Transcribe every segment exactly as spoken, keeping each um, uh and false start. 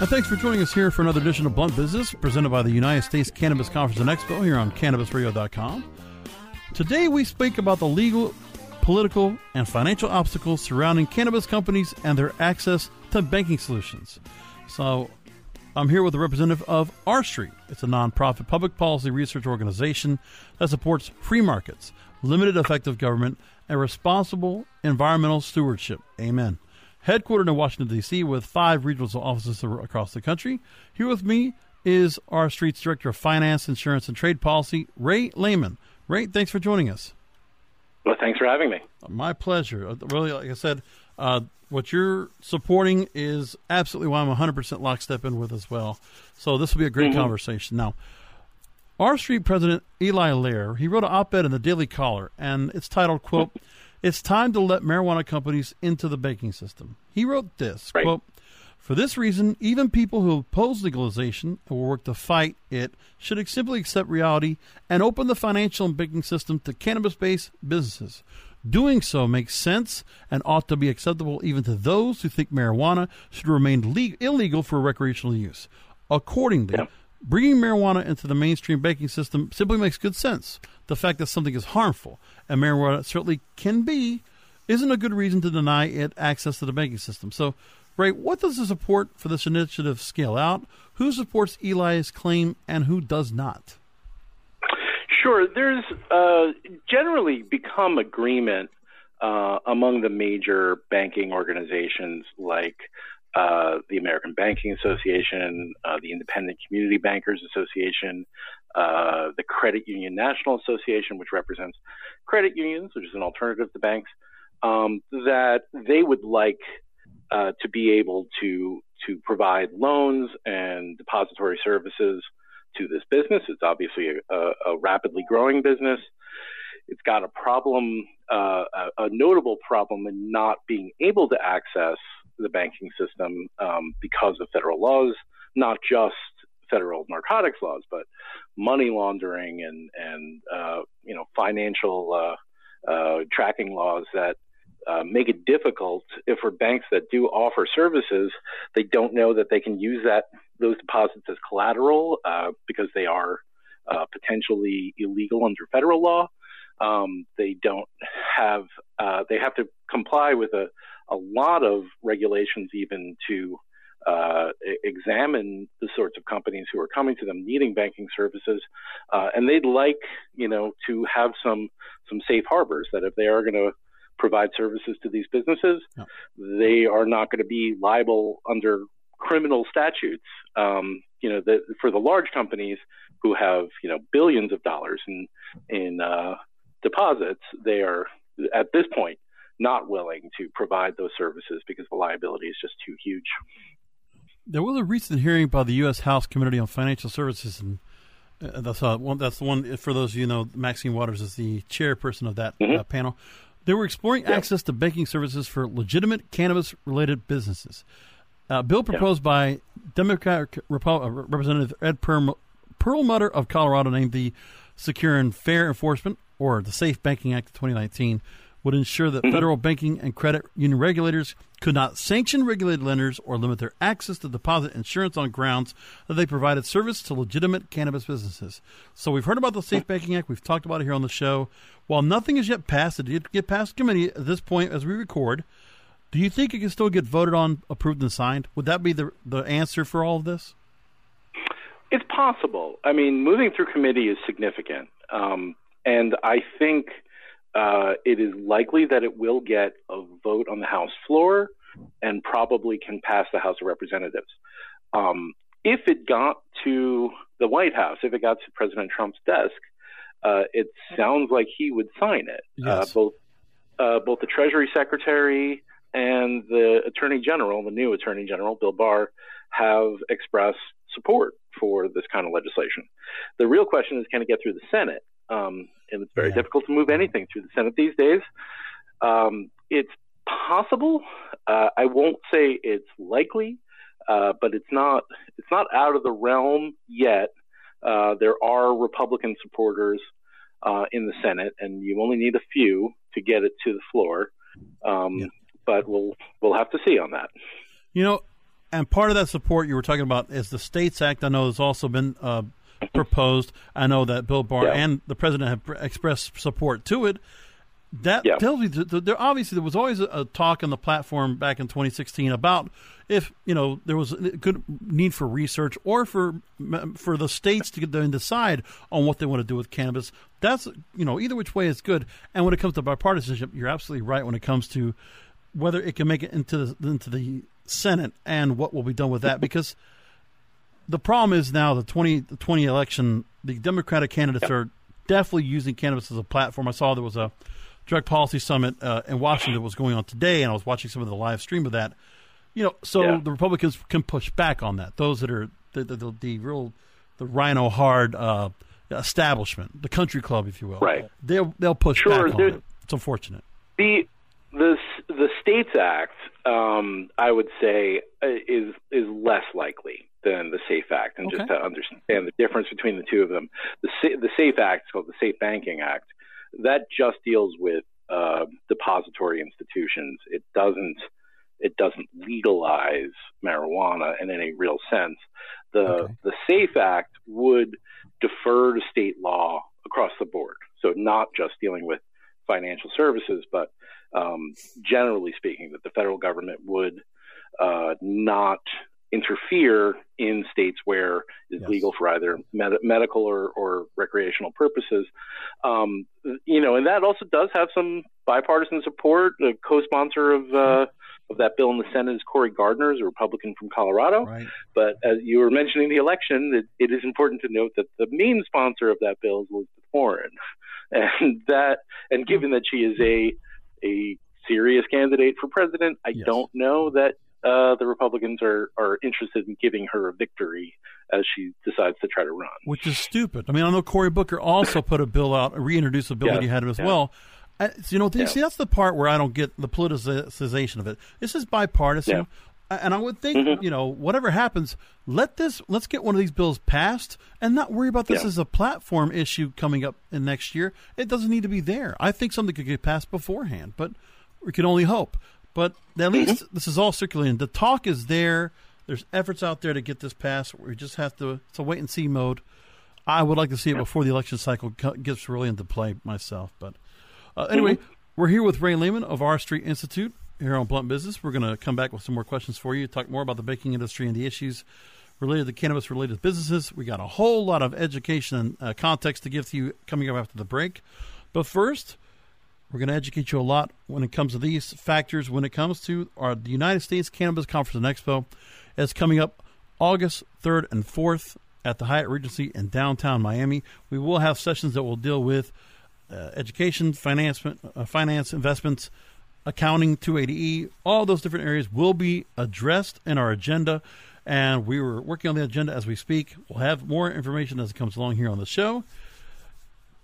and thanks for joining us here for another edition of Blunt Business, presented by the United States Cannabis Conference and Expo here on Cannabis Radio dot com. Today we speak about the legal, political, and financial obstacles surrounding cannabis companies and their access to banking solutions. So I'm here with a representative of R Street. It's a nonprofit public policy research organization that supports free markets, limited effective government, and responsible environmental stewardship. Amen. Headquartered in Washington, D C, with five regional offices across the country. Here with me is R Street's Director of Finance, Insurance, and Trade Policy, Ray Lehman. Ray, thanks for joining us. Well, thanks for having me. My pleasure. Really, like I said, uh, what you're supporting is absolutely why I'm one hundred percent lockstep in with as well. So this will be a great mm-hmm. conversation. Now, R Street President Eli Lehrer, he wrote an op-ed in the Daily Caller, and it's titled, quote, "It's time to let marijuana companies into the banking system." He wrote this, right. quote, "For this reason, even people who oppose legalization and will work to fight it should simply accept reality and open the financial and banking system to cannabis-based businesses. Doing so makes sense and ought to be acceptable even to those who think marijuana should remain le- illegal for recreational use. Accordingly, yep. bringing marijuana into the mainstream banking system simply makes good sense. The fact that something is harmful, and marijuana certainly can be, isn't a good reason to deny it access to the banking system." So, Ray, what does the support for this initiative scale out? Who supports Eli's claim and who does not? Sure. There's uh, generally become agreement uh, among the major banking organizations like Uh, the American Banking Association, uh, the Independent Community Bankers Association, uh, the Credit Union National Association, which represents credit unions, which is an alternative to banks, um, that they would like uh, to be able to to provide loans and depository services to this business. It's obviously a, a, a rapidly growing business. It's got a problem, uh, a, a notable problem in not being able to access the banking system um, because of federal laws, not just federal narcotics laws, but money laundering and and uh, you know financial uh, uh, tracking laws that uh, make it difficult if for banks that do offer services, they don't know that they can use that those deposits as collateral uh, because they are uh, potentially illegal under federal law. Um, they don't have uh, they have to comply with a a lot of regulations even to uh, examine the sorts of companies who are coming to them needing banking services. Uh, and they'd like, you know, to have some, some safe harbors that if they are going to provide services to these businesses, no. they are not going to be liable under criminal statutes, um, you know, the, for the large companies who have, you know, billions of dollars in, in uh, deposits, they are at this point not willing to provide those services because the liability is just too huge. There was a recent hearing by the U S House Committee on Financial Services, and uh, that's, uh, one, that's the one, for those of you know, Maxine Waters is the chairperson of that mm-hmm. uh, panel. They were exploring yeah. access to banking services for legitimate cannabis-related businesses. A uh, bill proposed yeah. by Democratic Repo- uh, Representative Ed Perl- Perlmutter of Colorado, named the Secure and Fair Enforcement, or the Safe Banking Act of twenty nineteen, would ensure that federal banking and credit union regulators could not sanction regulated lenders or limit their access to deposit insurance on grounds that they provided service to legitimate cannabis businesses. So we've heard about the Safe Banking Act. We've talked about it here on the show. While nothing is yet passed, it did get past committee at this point as we record. Do you think it can still get voted on, approved, and signed? Would that be the the answer for all of this? It's possible. I mean, moving through committee is significant. Um, and I think... Uh, it is likely that it will get a vote on the House floor and probably can pass the House of Representatives. Um, if it got to the White House, if it got to President Trump's desk, uh, it sounds like he would sign it. Yes. Uh, both, uh, both the Treasury Secretary and the Attorney General, the new Attorney General, Bill Barr, have expressed support for this kind of legislation. The real question is, can it get through the Senate? Um, and it's very yeah. difficult to move anything through the Senate these days. Um, it's possible. Uh, I won't say it's likely, uh, but it's not it's not out of the realm yet. Uh, there are Republican supporters uh, in the Senate, and you only need a few to get it to the floor. Um, yeah. But we'll we'll have to see on that. You know, and part of that support you were talking about is the States Act. I know has also been uh, proposed. I know that Bill Barr yeah. and the president have pr- expressed support to it. That yeah. tells me that there obviously there was always a, a talk on the platform back in twenty sixteen about if you know there was a good need for research or for for the states to then decide on what they want to do with cannabis. That's you know either which way is good. And when it comes to bipartisanship, you're absolutely right when it comes to whether it can make it into the, into the Senate and what will be done with that, because the problem is now the twenty twenty election, the Democratic candidates yeah. are definitely using cannabis as a platform. I saw there was a Drug Policy Summit uh, in Washington was going on today, and I was watching some of the live stream of that. You know, so yeah. the Republicans can push back on that. Those that are the, the, the, the real, the rhino hard uh, establishment, the country club, if you will. Right. They'll they'll push sure, back on it. It's unfortunate. The the the States Act, um, I would say, is is less likely than the Safe Act, and okay. just to understand the difference between the two of them, the the Safe Act is called the Safe Banking Act. That just deals with uh, depository institutions. It doesn't. It doesn't legalize marijuana in any real sense. The okay. the SAFE Act would defer to state law across the board. So not just dealing with financial services, but um, generally speaking, that the federal government would uh, not interfere in states where it's yes. legal for either med- medical or, or recreational purposes. Um, you know, and that also does have some bipartisan support. The co-sponsor of uh, of that bill in the Senate is Cory Gardner, a Republican from Colorado. Right. But as you were mentioning the election, it, it is important to note that the main sponsor of that bill is Elizabeth Warren. And that, and given that she is a, a serious candidate for president, I yes. don't know that Uh, the Republicans are, are interested in giving her a victory as she decides to try to run. Which is stupid. I mean, I know Cory Booker also put a bill out, reintroduced a bill yeah, that he had as yeah. well. I, you know, yeah. see, that's the part where I don't get the politicization of it. This is bipartisan. Yeah. And I would think, mm-hmm. you know, whatever happens, let this, let's get one of these bills passed and not worry about this yeah. as a platform issue coming up in next year. It doesn't need to be there. I think something could get passed beforehand, but we can only hope. But at least mm-hmm. this is all circulating. The talk is there. There's efforts out there to get this passed. We just have to it's a wait and see mode. I would like to see it before the election cycle gets really into play myself. But uh, anyway, mm-hmm. we're here with Ray Lehman of R Street Institute here on Blunt Business. We're going to come back with some more questions for you, talk more about the banking industry and the issues related to cannabis-related businesses. We got a whole lot of education and uh, context to give to you coming up after the break. But first, we're going to educate you a lot when it comes to these factors. When it comes to our the United States Cannabis Conference and Expo, it's coming up August third and fourth at the Hyatt Regency in downtown Miami. We will have sessions that will deal with uh, education, finance, uh, finance, investments, accounting, two eighty E. All those different areas will be addressed in our agenda, and we were working on the agenda as we speak. We'll have more information as it comes along here on the show.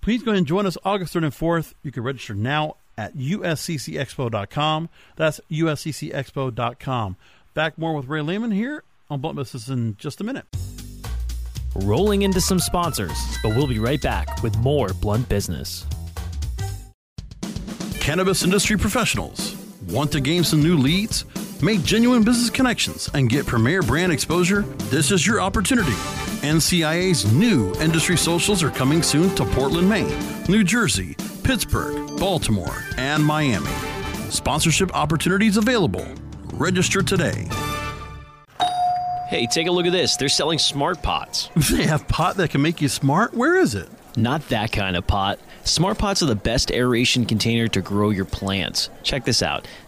Please go ahead and join us August third and fourth. You can register now at U S C C expo dot com. That's U S C C expo dot com. Back more with Ray Lehman here on Blunt Business in just a minute. Rolling into some sponsors, but we'll be right back with more Blunt Business. Cannabis industry professionals, want to gain some new leads? Make genuine business connections and get premier brand exposure? This is your opportunity. N C I A's new industry socials are coming soon to Portland, Maine, New Jersey, Pittsburgh, Baltimore, and Miami. Sponsorship opportunities available. Register today. Hey, take a look at this. They're selling SmartPots. They have pot that can make you smart? Where is it? Not that kind of pot. SmartPots are the best aeration container to grow your plants. Check this out.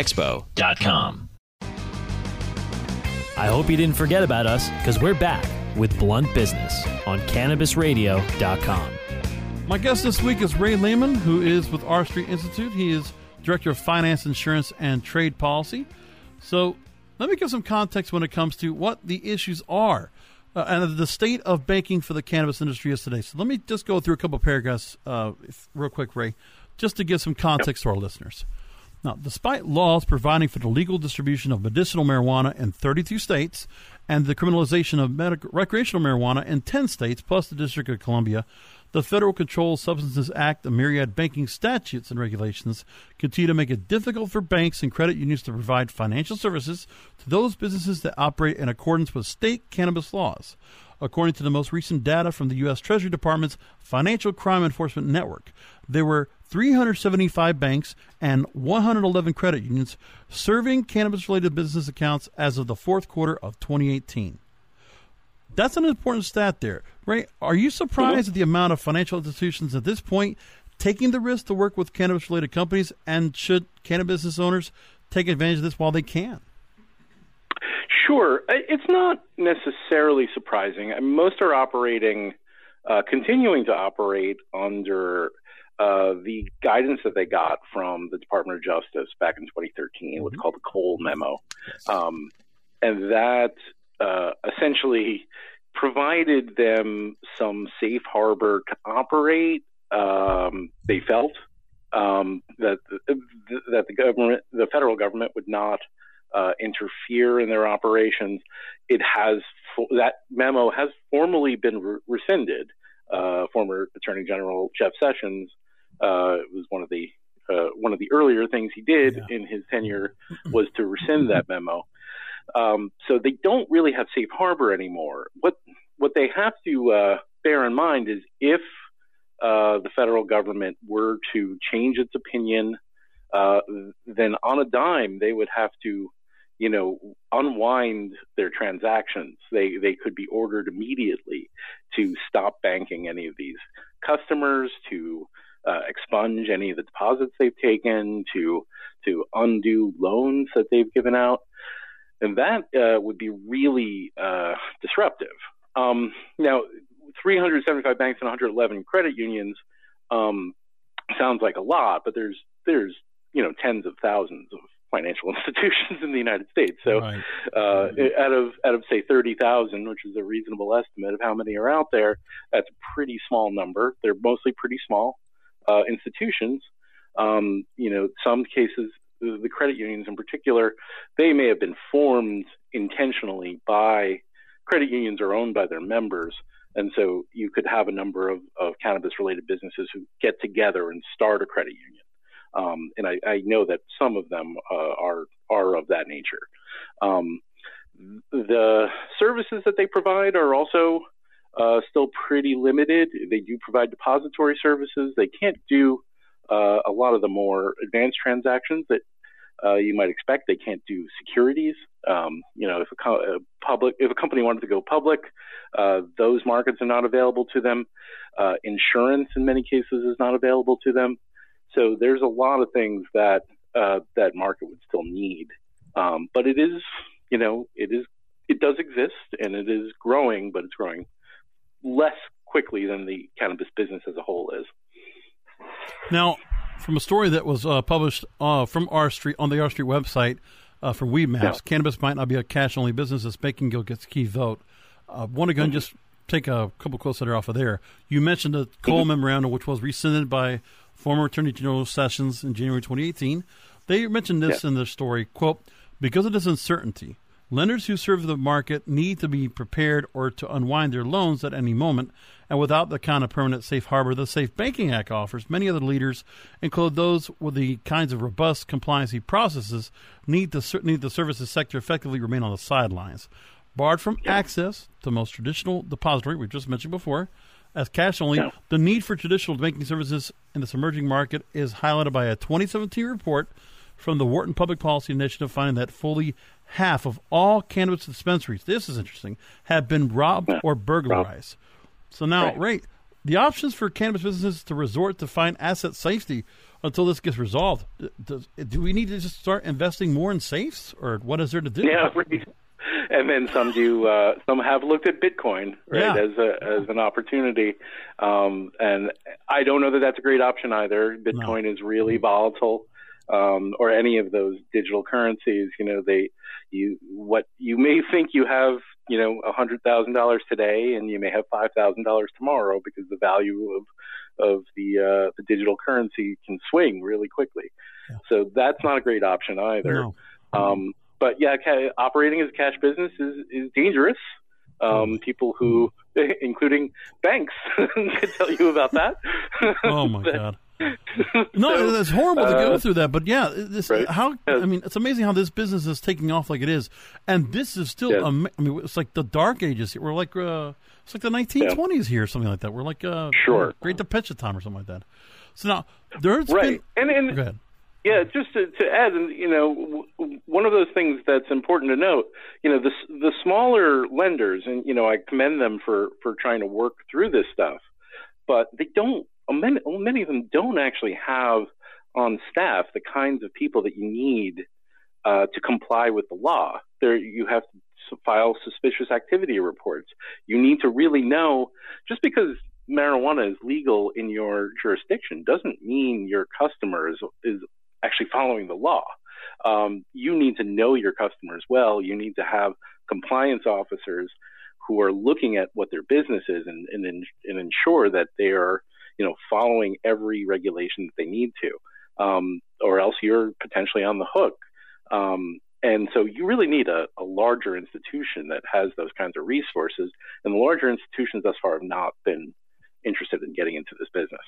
expo dot com. I hope you didn't forget about us, because we're back with Blunt Business on Cannabis Radio dot com. My guest this week is Ray Lehman, who is with R Street Institute. He is Director of Finance, Insurance, and Trade Policy. So let me give some context when it comes to what the issues are uh, and the state of banking for the cannabis industry is today. So let me just go through a couple of paragraphs uh, if, real quick, Ray, just to give some context to our listeners. Now, despite laws providing for the legal distribution of medicinal marijuana in thirty-two states and the criminalization of medical, recreational marijuana in ten states, plus the District of Columbia, the Federal Controlled Substances Act and myriad banking statutes and regulations continue to make it difficult for banks and credit unions to provide financial services to those businesses that operate in accordance with state cannabis laws. According to the most recent data from the U S Treasury Department's Financial Crime Enforcement Network, there were three hundred seventy-five banks and one hundred eleven credit unions serving cannabis-related business accounts as of the fourth quarter of twenty eighteen. That's an important stat there. Ray, are you surprised at the amount of financial institutions at this point taking the risk to work with cannabis-related companies, and should cannabis business owners take advantage of this while they can? Sure. It's not necessarily surprising. Most are operating, uh, continuing to operate under uh, the guidance that they got from the Department of Justice back in twenty thirteen, what's called the Cole Memo. Um, and that uh, essentially provided them some safe harbor to operate, um, they felt, um, that, the, that the government, the federal government would not Uh, interfere in their operations. It has fo- that memo has formally been re- rescinded. Uh, former Attorney General Jeff Sessions uh, was one of the uh, one of the earlier things he did yeah. in his tenure was to rescind that memo. Um, so they don't really have safe harbor anymore. What what they have to uh, bear in mind is if uh, the federal government were to change its opinion, uh, then on a dime they would have to, you know, unwind their transactions. They they could be ordered immediately to stop banking any of these customers, to uh, expunge any of the deposits they've taken, to to undo loans that they've given out, and that uh, would be really uh, disruptive. Um, now, three hundred seventy-five banks and one hundred eleven credit unions um, sounds like a lot, but there's there's you know tens of thousands of financial institutions in the United States. So right. uh, out of, out of say thirty thousand, which is a reasonable estimate of how many are out there, that's a pretty small number. They're mostly pretty small uh, institutions. Um, you know, some cases, the credit unions in particular, they may have been formed intentionally by, credit unions are owned by their members. And so you could have a number of, of cannabis-related businesses who get together and start a credit union. Um, and I, I know that some of them uh, are are of that nature. Um, the services that they provide are also uh, still pretty limited. They do provide depository services. They can't do uh, a lot of the more advanced transactions that uh, you might expect. They can't do securities. Um, you know, if a, co- a public, if a company wanted to go public, uh, those markets are not available to them. Uh, insurance, in many cases, is not available to them. So there's a lot of things that uh, that market would still need, um, but it is you know, it is it does exist and it is growing, but it's growing less quickly than the cannabis business as a whole is. Now, from a story that was uh, published uh, from R Street on the R Street website uh, from Weedmaps, yeah. Cannabis might not be a cash-only business as banking guild gets key vote. Uh, want to go and just take a couple quotes that are off of there. You mentioned the Cole Memorandum, which was rescinded by former Attorney General Sessions in January twenty eighteen. They mentioned this yeah. in their story, quote, because of this uncertainty, lenders who serve the market need to be prepared or to unwind their loans at any moment, and without the kind of permanent safe harbor the Safe Banking Act offers, many other leaders, including those with the kinds of robust compliance processes, need the, need the services sector effectively remain on the sidelines. Barred from yeah. access to most traditional depository, we've just mentioned before, as cash only, yeah. the need for traditional banking services in this emerging market is highlighted by a twenty seventeen report from the Wharton Public Policy Initiative finding that fully half of all cannabis dispensaries, this is interesting, have been robbed yeah. or burglarized. Rob. So now, right. Ray, the options for cannabis businesses to resort to find asset safety until this gets resolved, do, do we need to just start investing more in safes, or what is there to do? Yeah, right. And then some do. Uh, some have looked at Bitcoin, right, yeah. as a, as an opportunity. Um, and I don't know that that's a great option either. Bitcoin no. is really volatile, um, or any of those digital currencies. You know, they you what you may think you have, you know, a hundred thousand dollars today, and you may have five thousand dollars tomorrow because the value of of the uh, the digital currency can swing really quickly. Yeah. So that's not a great option either. No. Um, But yeah, ca- operating as a cash business is, is dangerous. Um, people who, including banks, could tell you about that. Oh my but, God! No, so, that's horrible uh, to go through that. But yeah, this right? how I mean, it's amazing how this business is taking off like it is, and this is still. Yeah. Am- I mean, it's like the dark ages here. We're like uh, it's like the nineteen twenties yeah. here, or something like that. We're like uh, sure, Great Depression time or something like that. So now there's right, been- and and. Go ahead. Yeah, just to, to add, you know, one of those things that's important to note, you know, the the smaller lenders, and you know, I commend them for, for trying to work through this stuff, but they don't. Many, many of them don't actually have on staff the kinds of people that you need uh, to comply with the law. There, you have to file suspicious activity reports. You need to really know, just because marijuana is legal in your jurisdiction doesn't mean your customer is is actually following the law. Um, you need to know your customers well. You need to have compliance officers who are looking at what their business is and, and, and ensure that they are, you know, following every regulation that they need to, um, or else you're potentially on the hook. Um, and so you really need a, a larger institution that has those kinds of resources, and the larger institutions thus far have not been interested in getting into this business.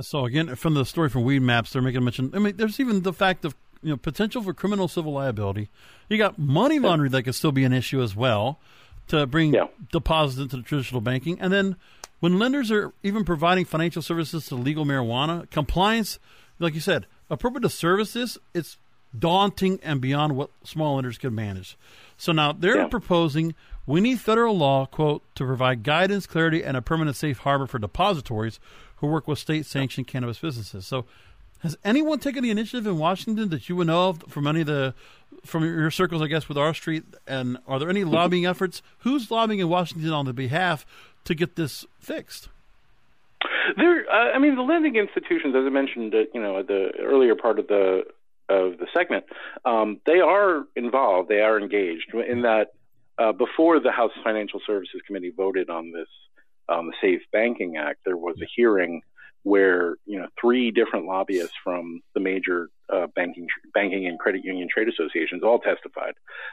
So again, from the story from Weedmaps, they're making a mention. I mean, there's even the fact of, you know, potential for criminal civil liability. You got money laundering that could still be an issue as well to bring yeah. deposits into the traditional banking. And then when lenders are even providing financial services to legal marijuana, compliance, like you said, appropriate to services, it's daunting and beyond what small lenders can manage. So now they're yeah. proposing we need federal law, quote, to provide guidance, clarity, and a permanent safe harbor for depositories who work with state-sanctioned cannabis businesses. So has anyone taken the initiative in Washington that you would know of from any of the from your circles, I guess, with R Street? And are there any lobbying efforts? Who's lobbying in Washington on the behalf to get this fixed? There, uh, I mean, the lending institutions, as I mentioned, uh, you know, at the earlier part of the of the segment, um, they are involved. They are engaged in that. Uh, before the House Financial Services Committee voted on this, um, the Safe Banking Act, there was a hearing where, you know, three different lobbyists from the major uh, banking, banking and credit union trade associations all testified,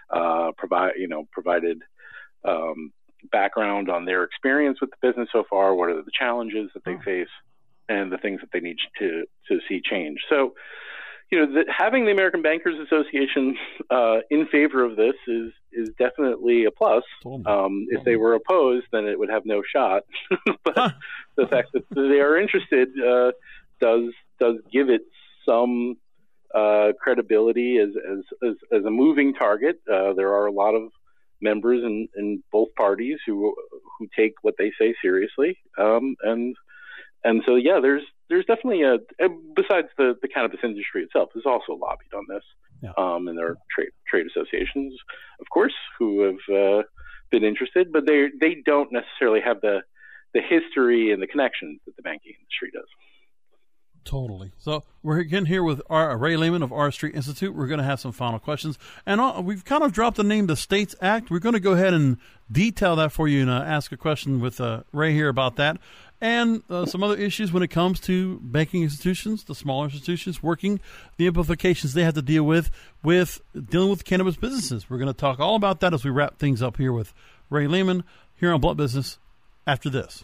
uh, provide, you know, provided um, background on their experience with the business so far, what are the challenges that they face, and the things that they need to to see change. So, you know, the, having the American Bankers Association uh, in favor of this is is definitely a plus. Um, if they were opposed, then it would have no shot. But huh. the fact that they are interested uh, does does give it some uh, credibility as, as as as a moving target. Uh, there are a lot of members in, in both parties who who take what they say seriously, um, and and so yeah, there's there's definitely a, besides the, the cannabis industry itself, there's also lobbied on this. Yeah. Um, and there are trade, trade associations, of course, who have uh, been interested, but they they don't necessarily have the, the history and the connections that the banking industry does. Totally. So we're again here with R, Ray Lehman of R Street Institute. We're going to have some final questions. And all, we've kind of dropped the name, the States Act. We're going to go ahead and detail that for you and uh, ask a question with uh, Ray here about that. And uh, some other issues when it comes to banking institutions, the smaller institutions working, the implications they have to deal with, with dealing with cannabis businesses. We're going to talk all about that as we wrap things up here with Ray Lehman here on Blunt Business after this.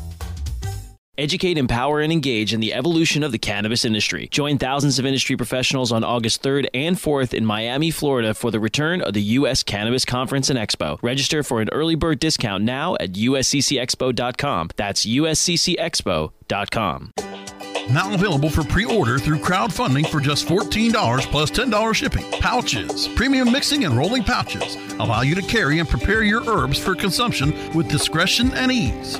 Educate, empower, and engage in the evolution of the cannabis industry. Join thousands of industry professionals on August third and fourth in Miami, Florida for the return of the U S Cannabis Conference and Expo. Register for an early bird discount now at U S C C expo dot com. That's U S C C expo dot com. Now available for pre-order through crowdfunding for just fourteen dollars plus ten dollars shipping. Pouches, premium mixing and rolling pouches, allow you to carry and prepare your herbs for consumption with discretion and ease.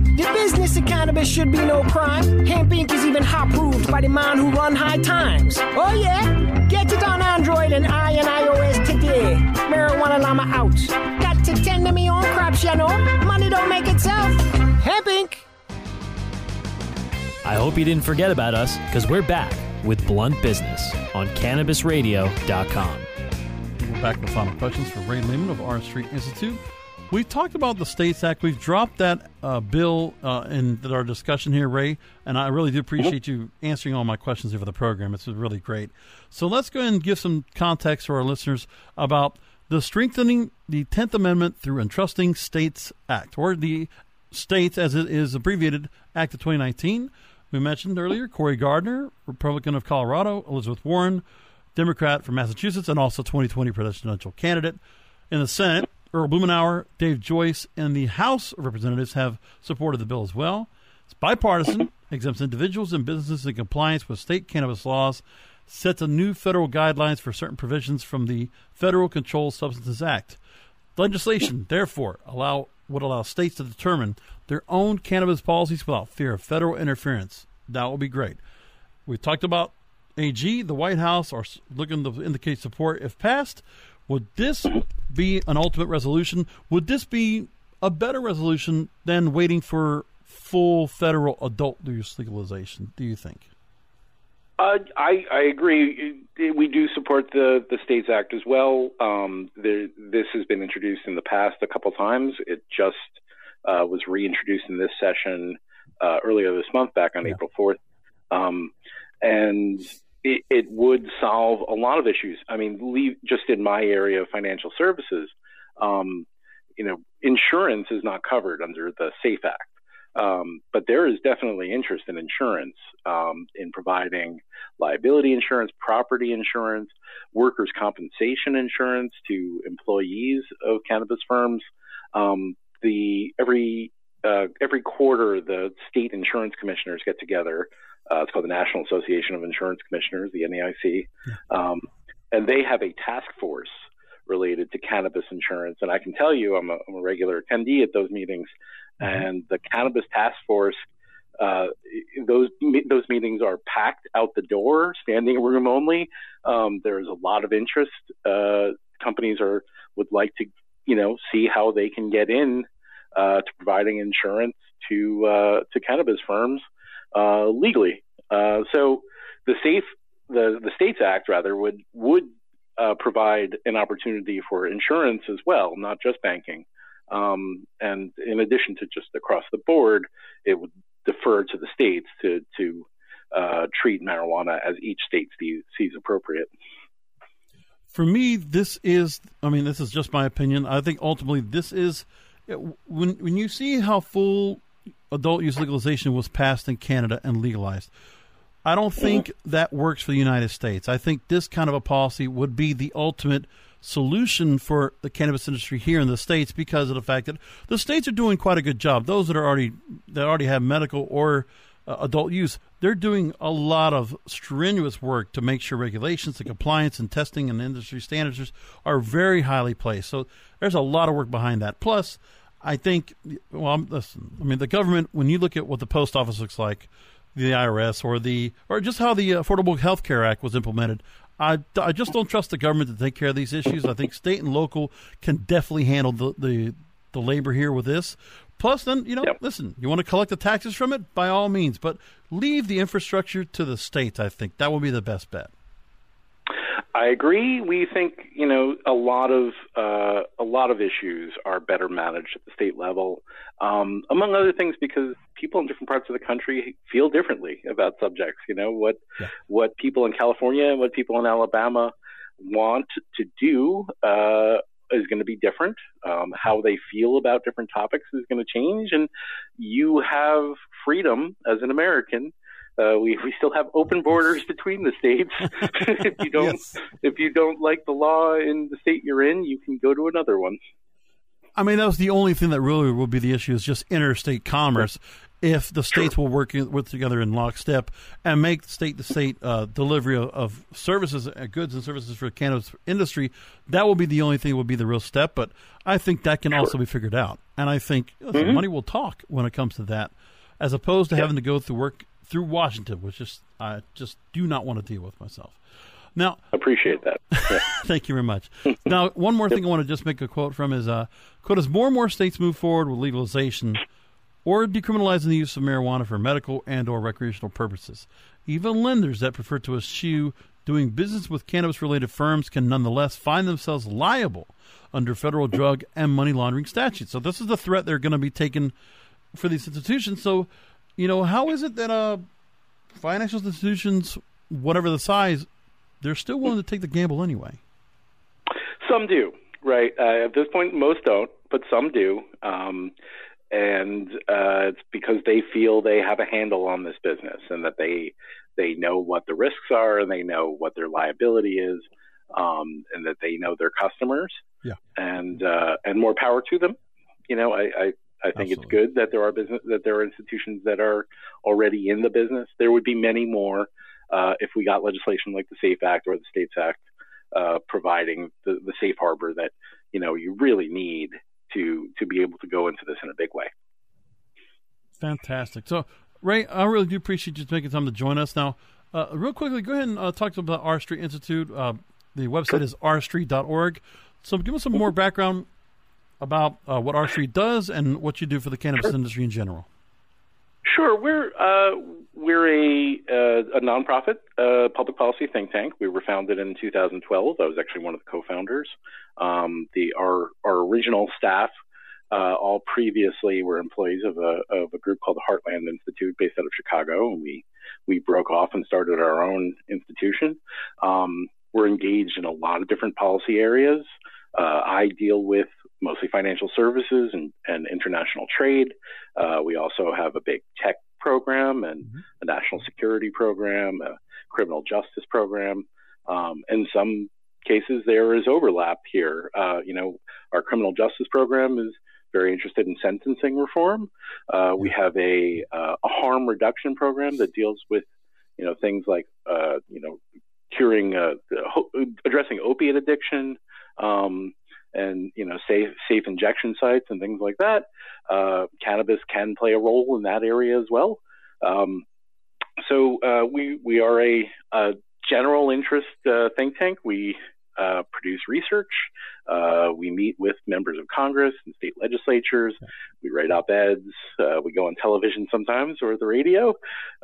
The business of cannabis should be no crime. Hemp Incorporated is even hot-proofed by the man who run High Times. Oh, yeah? Get it on Android and I and iOS today. Marijuana Llama out. Got to tend to me on crops, you know. Money don't make itself. Hemp Incorporated. I hope you didn't forget about us, because we're back with Blunt Business on Cannabis Radio dot com. We're back with final questions for Ray Lehman of R Street Institute. We've talked about the States Act. We've dropped that uh, bill uh, in our discussion here, Ray, and I really do appreciate you answering all my questions here for the program. It's really great. So let's go ahead and give some context for our listeners about the Strengthening the tenth Amendment through Entrusting States Act, or the States, as it is abbreviated, Act of twenty nineteen. We mentioned earlier Cory Gardner, Republican of Colorado, Elizabeth Warren, Democrat from Massachusetts, and also twenty twenty presidential candidate. In the Senate, Earl Blumenauer, Dave Joyce, and the House of Representatives have supported the bill as well. It's bipartisan, exempts individuals and businesses in compliance with state cannabis laws, sets a new federal guidelines for certain provisions from the Federal Controlled Substances Act. Legislation, therefore, allow would allow states to determine their own cannabis policies without fear of federal interference. That would be great. We've talked about A G, the White House, are looking to indicate support if passed. Would this be an ultimate resolution? Would this be a better resolution than waiting for full federal adult use legalization, do you think? Uh, I, I agree. We do support the, the States Act as well. Um, there, this has been introduced in the past a couple times. It just uh, was reintroduced in this session uh, earlier this month, back on yeah. April fourth. Um, and... It, it would solve a lot of issues. I mean, leave, just in my area of financial services, um, you know, insurance is not covered under the Safe Act. Um, but there is definitely interest in insurance, um, in providing liability insurance, property insurance, workers' compensation insurance to employees of cannabis firms. Um, the every uh, every quarter, the state insurance commissioners get together. Uh, it's called the National Association of Insurance Commissioners, the N A I C. Um, and they have a task force related to cannabis insurance. And I can tell you, I'm a, I'm a regular attendee at those meetings. Mm-hmm. And the cannabis task force, uh, those those meetings are packed out the door, standing room only. Um, there is a lot of interest. Uh, companies are would like to, you know, see how they can get in uh, to providing insurance to uh, to cannabis firms. Uh, legally, uh, so the safe the the States Act rather would would uh, uh, provide an opportunity for insurance as well, not just banking. Um, and in addition to just across the board, it would defer to the states to to uh, treat marijuana as each state sees appropriate. For me, this is, I mean, this is just my opinion. I think ultimately this is, when when you see how full adult use legalization was passed in Canada and legalized, I don't think that works for the United States. I think this kind of a policy would be the ultimate solution for the cannabis industry here in the States, because of the fact that the states are doing quite a good job. Those that are already that already have medical or uh, adult use, they're doing a lot of strenuous work to make sure regulations and compliance and testing and industry standards are very highly placed. So there's a lot of work behind that. Plus, I think, well, I'm, listen, I mean, the government, when you look at what the post office looks like, the I R S, or the or just how the Affordable Health Care Act was implemented, I, I just don't trust the government to take care of these issues. I think state and local can definitely handle the the, the labor here with this. Plus, then, you know, yep. listen, you want to collect the taxes from it? By all means. But leave the infrastructure to the states, I think. That would be the best bet. I agree. We think, you know, a lot of uh, a lot of issues are better managed at the state level, um, among other things, because people in different parts of the country feel differently about subjects. You know, what yeah. what people in California and what people in Alabama want to do uh, is going to be different. Um, how they feel about different topics is going to change. And you have freedom as an American. Uh, we, we still have open borders between the states. if you don't yes. if you don't like the law in the state you're in, you can go to another one. I mean, that was the only thing that really would be the issue, is just interstate commerce. Right. If the states sure. will work in, with together in lockstep and make state to state uh, delivery of, of services, uh, goods and services for the cannabis industry, that will be the only thing that would be the real step. But I think that can sure. also be figured out. And I think mm-hmm. the money will talk when it comes to that, as opposed to yeah. having to go through work through Washington, which is, I just do not want to deal with myself. Now, appreciate that. Yeah. Thank you very much. Now, one more yep. thing I want to just make a quote from is, uh, quote, as more and more states move forward with legalization or decriminalizing the use of marijuana for medical and or recreational purposes, even lenders that prefer to eschew doing business with cannabis-related firms can nonetheless find themselves liable under federal drug and money laundering statutes. So this is the threat they're going to be taking for these institutions. So, you know, how is it that uh, financial institutions, whatever the size, they're still willing to take the gamble anyway? Some do, right? Uh, at this point, most don't, but some do. Um, and uh, it's because they feel they have a handle on this business and that they they know what the risks are and they know what their liability is, um, and that they know their customers. Yeah. And, uh, and more power to them. You know, I... I I think Absolutely. It's good that there are business that there are institutions that are already in the business. There would be many more uh, if we got legislation like the Safe Act or the States Act uh, providing the, the safe harbor that, you know, you really need to to be able to go into this in a big way. Fantastic. So, Ray, I really do appreciate you taking time to join us. Now, uh, real quickly, go ahead and uh, talk to them about R Street Institute. Uh, the website sure. is r street dot org. So, give us some more background about uh, what R Street does and what you do for the cannabis sure. industry in general. Sure, we're uh, we're a uh, a nonprofit uh, public policy think tank. We were founded in two thousand twelve. I was actually one of the co-founders. Um, the our our original staff, uh, all previously were employees of a of a group called the Heartland Institute, based out of Chicago, and we we broke off and started our own institution. Um, we're engaged in a lot of different policy areas. Uh, I deal with mostly financial services and, and international trade. Uh, we also have a big tech program and mm-hmm. a national security program, a criminal justice program. Um, in some cases, there is overlap here. Uh, you know, our criminal justice program is very interested in sentencing reform. Uh, we have a, uh, a harm reduction program that deals with, you know, things like, uh, you know, curing, uh, addressing opiate addiction, um, and, you know, safe, safe injection sites and things like that. Uh, cannabis can play a role in that area as well. Um, so uh, we, we are a, a general interest uh, think tank. We uh, produce research. Uh, we meet with members of Congress and state legislatures. We write op-eds. Uh, we go on television sometimes or the radio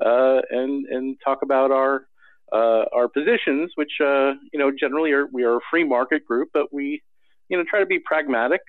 uh, and, and talk about our uh, our positions, which, uh, you know, generally are, we are a free market group, but we, you know, try to be pragmatic.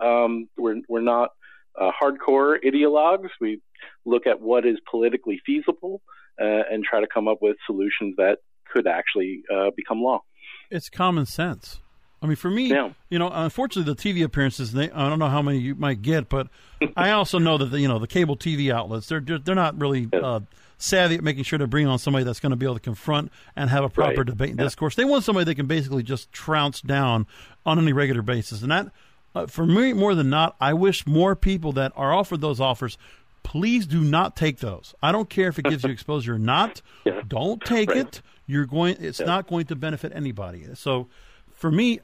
Um, we're, we're not uh, hardcore ideologues. We look at what is politically feasible uh, and try to come up with solutions that could actually uh, become law. It's common sense. I mean, for me, yeah. you know, unfortunately, the T V appearances, they, I don't know how many you might get, but I also know that, the, you know, the cable T V outlets, they're they're not really yeah. uh, savvy at making sure to bring on somebody that's going to be able to confront and have a proper right. debate and yeah. discourse. They want somebody they can basically just trounce down on an irregular basis. And that, uh, for me, more than not, I wish more people that are offered those offers, please do not take those. I don't care if it gives you exposure or not. Yeah. Don't take right. it. You're going. It's yeah. not going to benefit anybody. So, for me,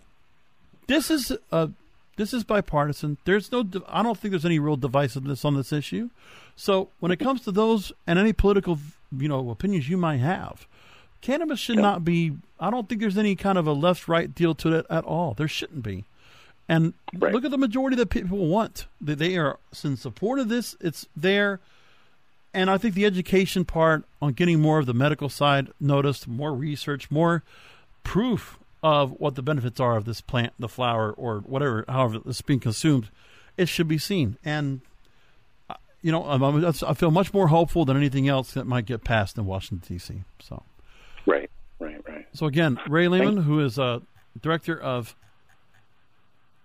this is uh, this is bipartisan. There's no, I don't think there's any real divisiveness on this issue. So when it comes to those and any political, you know, opinions you might have, cannabis should yeah. not be. I don't think there's any kind of a left-right deal to it at all. There shouldn't be. And right. look at the majority that people want. They are in support of this. It's there. And I think the education part on getting more of the medical side noticed, more research, more proof of what the benefits are of this plant, the flower, or whatever, however it's being consumed, it should be seen. And, you know, I'm, I'm, I feel much more hopeful than anything else that might get passed in Washington, D C So, Right, right, right. So, again, Ray Lehman, Thanks. who is a uh, Director of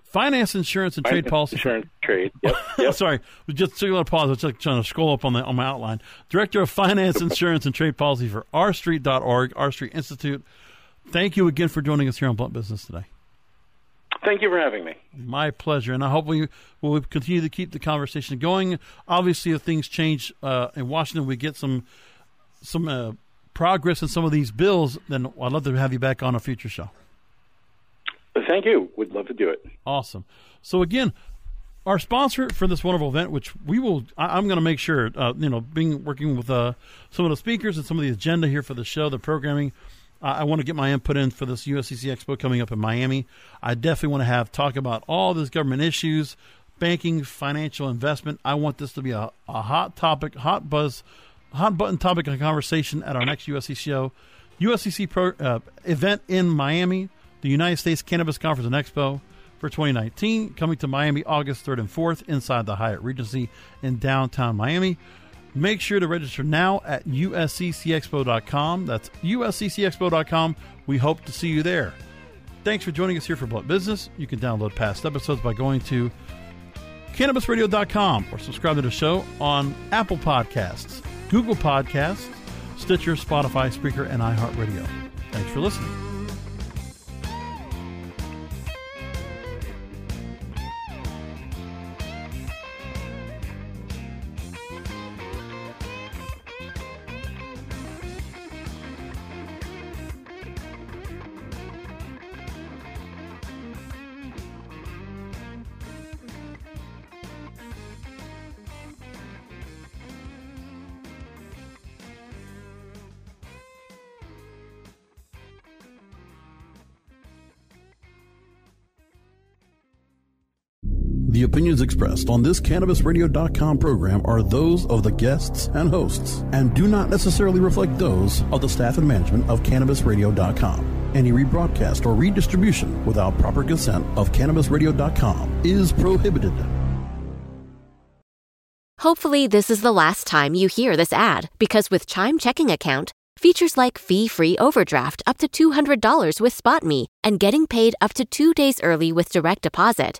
Finance, Insurance, and Finance, Trade Policy. Insurance, Trade, yep. yep. Sorry, just took a little pause. I was just trying to scroll up on, the, on my outline. Director of Finance, Insurance, and Trade Policy for R Street dot org, R Street Institute. Thank you again for joining us here on Blunt Business today. Thank you for having me. My pleasure, and I hope we will continue to keep the conversation going. Obviously, if things change uh, in Washington, we get some some uh, progress in some of these bills, then I'd love to have you back on a future show. Thank you. We'd love to do it. Awesome. So, again, our sponsor for this wonderful event, which we will, I, I'm going to make sure, uh, you know, being working with uh, some of the speakers and some of the agenda here for the show, the programming, I want to get my input in for this U S C C Expo coming up in Miami. I definitely want to have talk about all these government issues, banking, financial investment. I want this to be a, a hot topic, hot buzz, hot button topic of conversation at our next U S C C show, U S C C pro, uh, event in Miami, the United States Cannabis Conference and Expo for twenty nineteen, coming to Miami August third and fourth inside the Hyatt Regency in downtown Miami. Make sure to register now at U S C C expo dot com. That's U S C C expo dot com. We hope to see you there. Thanks for joining us here for Blunt Business. You can download past episodes by going to Cannabis Radio dot com or subscribe to the show on Apple Podcasts, Google Podcasts, Stitcher, Spotify, Spreaker, and iHeartRadio. Thanks for listening. The opinions expressed on this Cannabis Radio dot com program are those of the guests and hosts and do not necessarily reflect those of the staff and management of Cannabis Radio dot com. Any rebroadcast or redistribution without proper consent of Cannabis Radio dot com is prohibited. Hopefully this is the last time you hear this ad, because with Chime Checking Account, features like fee-free overdraft up to two hundred dollars with SpotMe and getting paid up to two days early with direct deposit,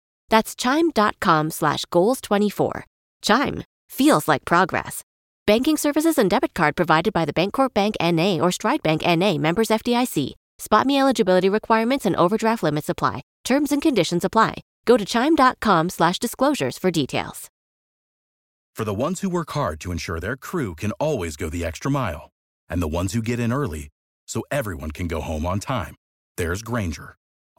That's chime dot com slash goals twenty-four. Chime. Feels like progress. Banking services and debit card provided by the Bancorp Bank N A or Stride Bank N A, members F D I C. SpotMe eligibility requirements and overdraft limits apply. Terms and conditions apply. Go to chime dot com slash disclosures for details. For the ones who work hard to ensure their crew can always go the extra mile, and the ones who get in early so everyone can go home on time. There's Granger,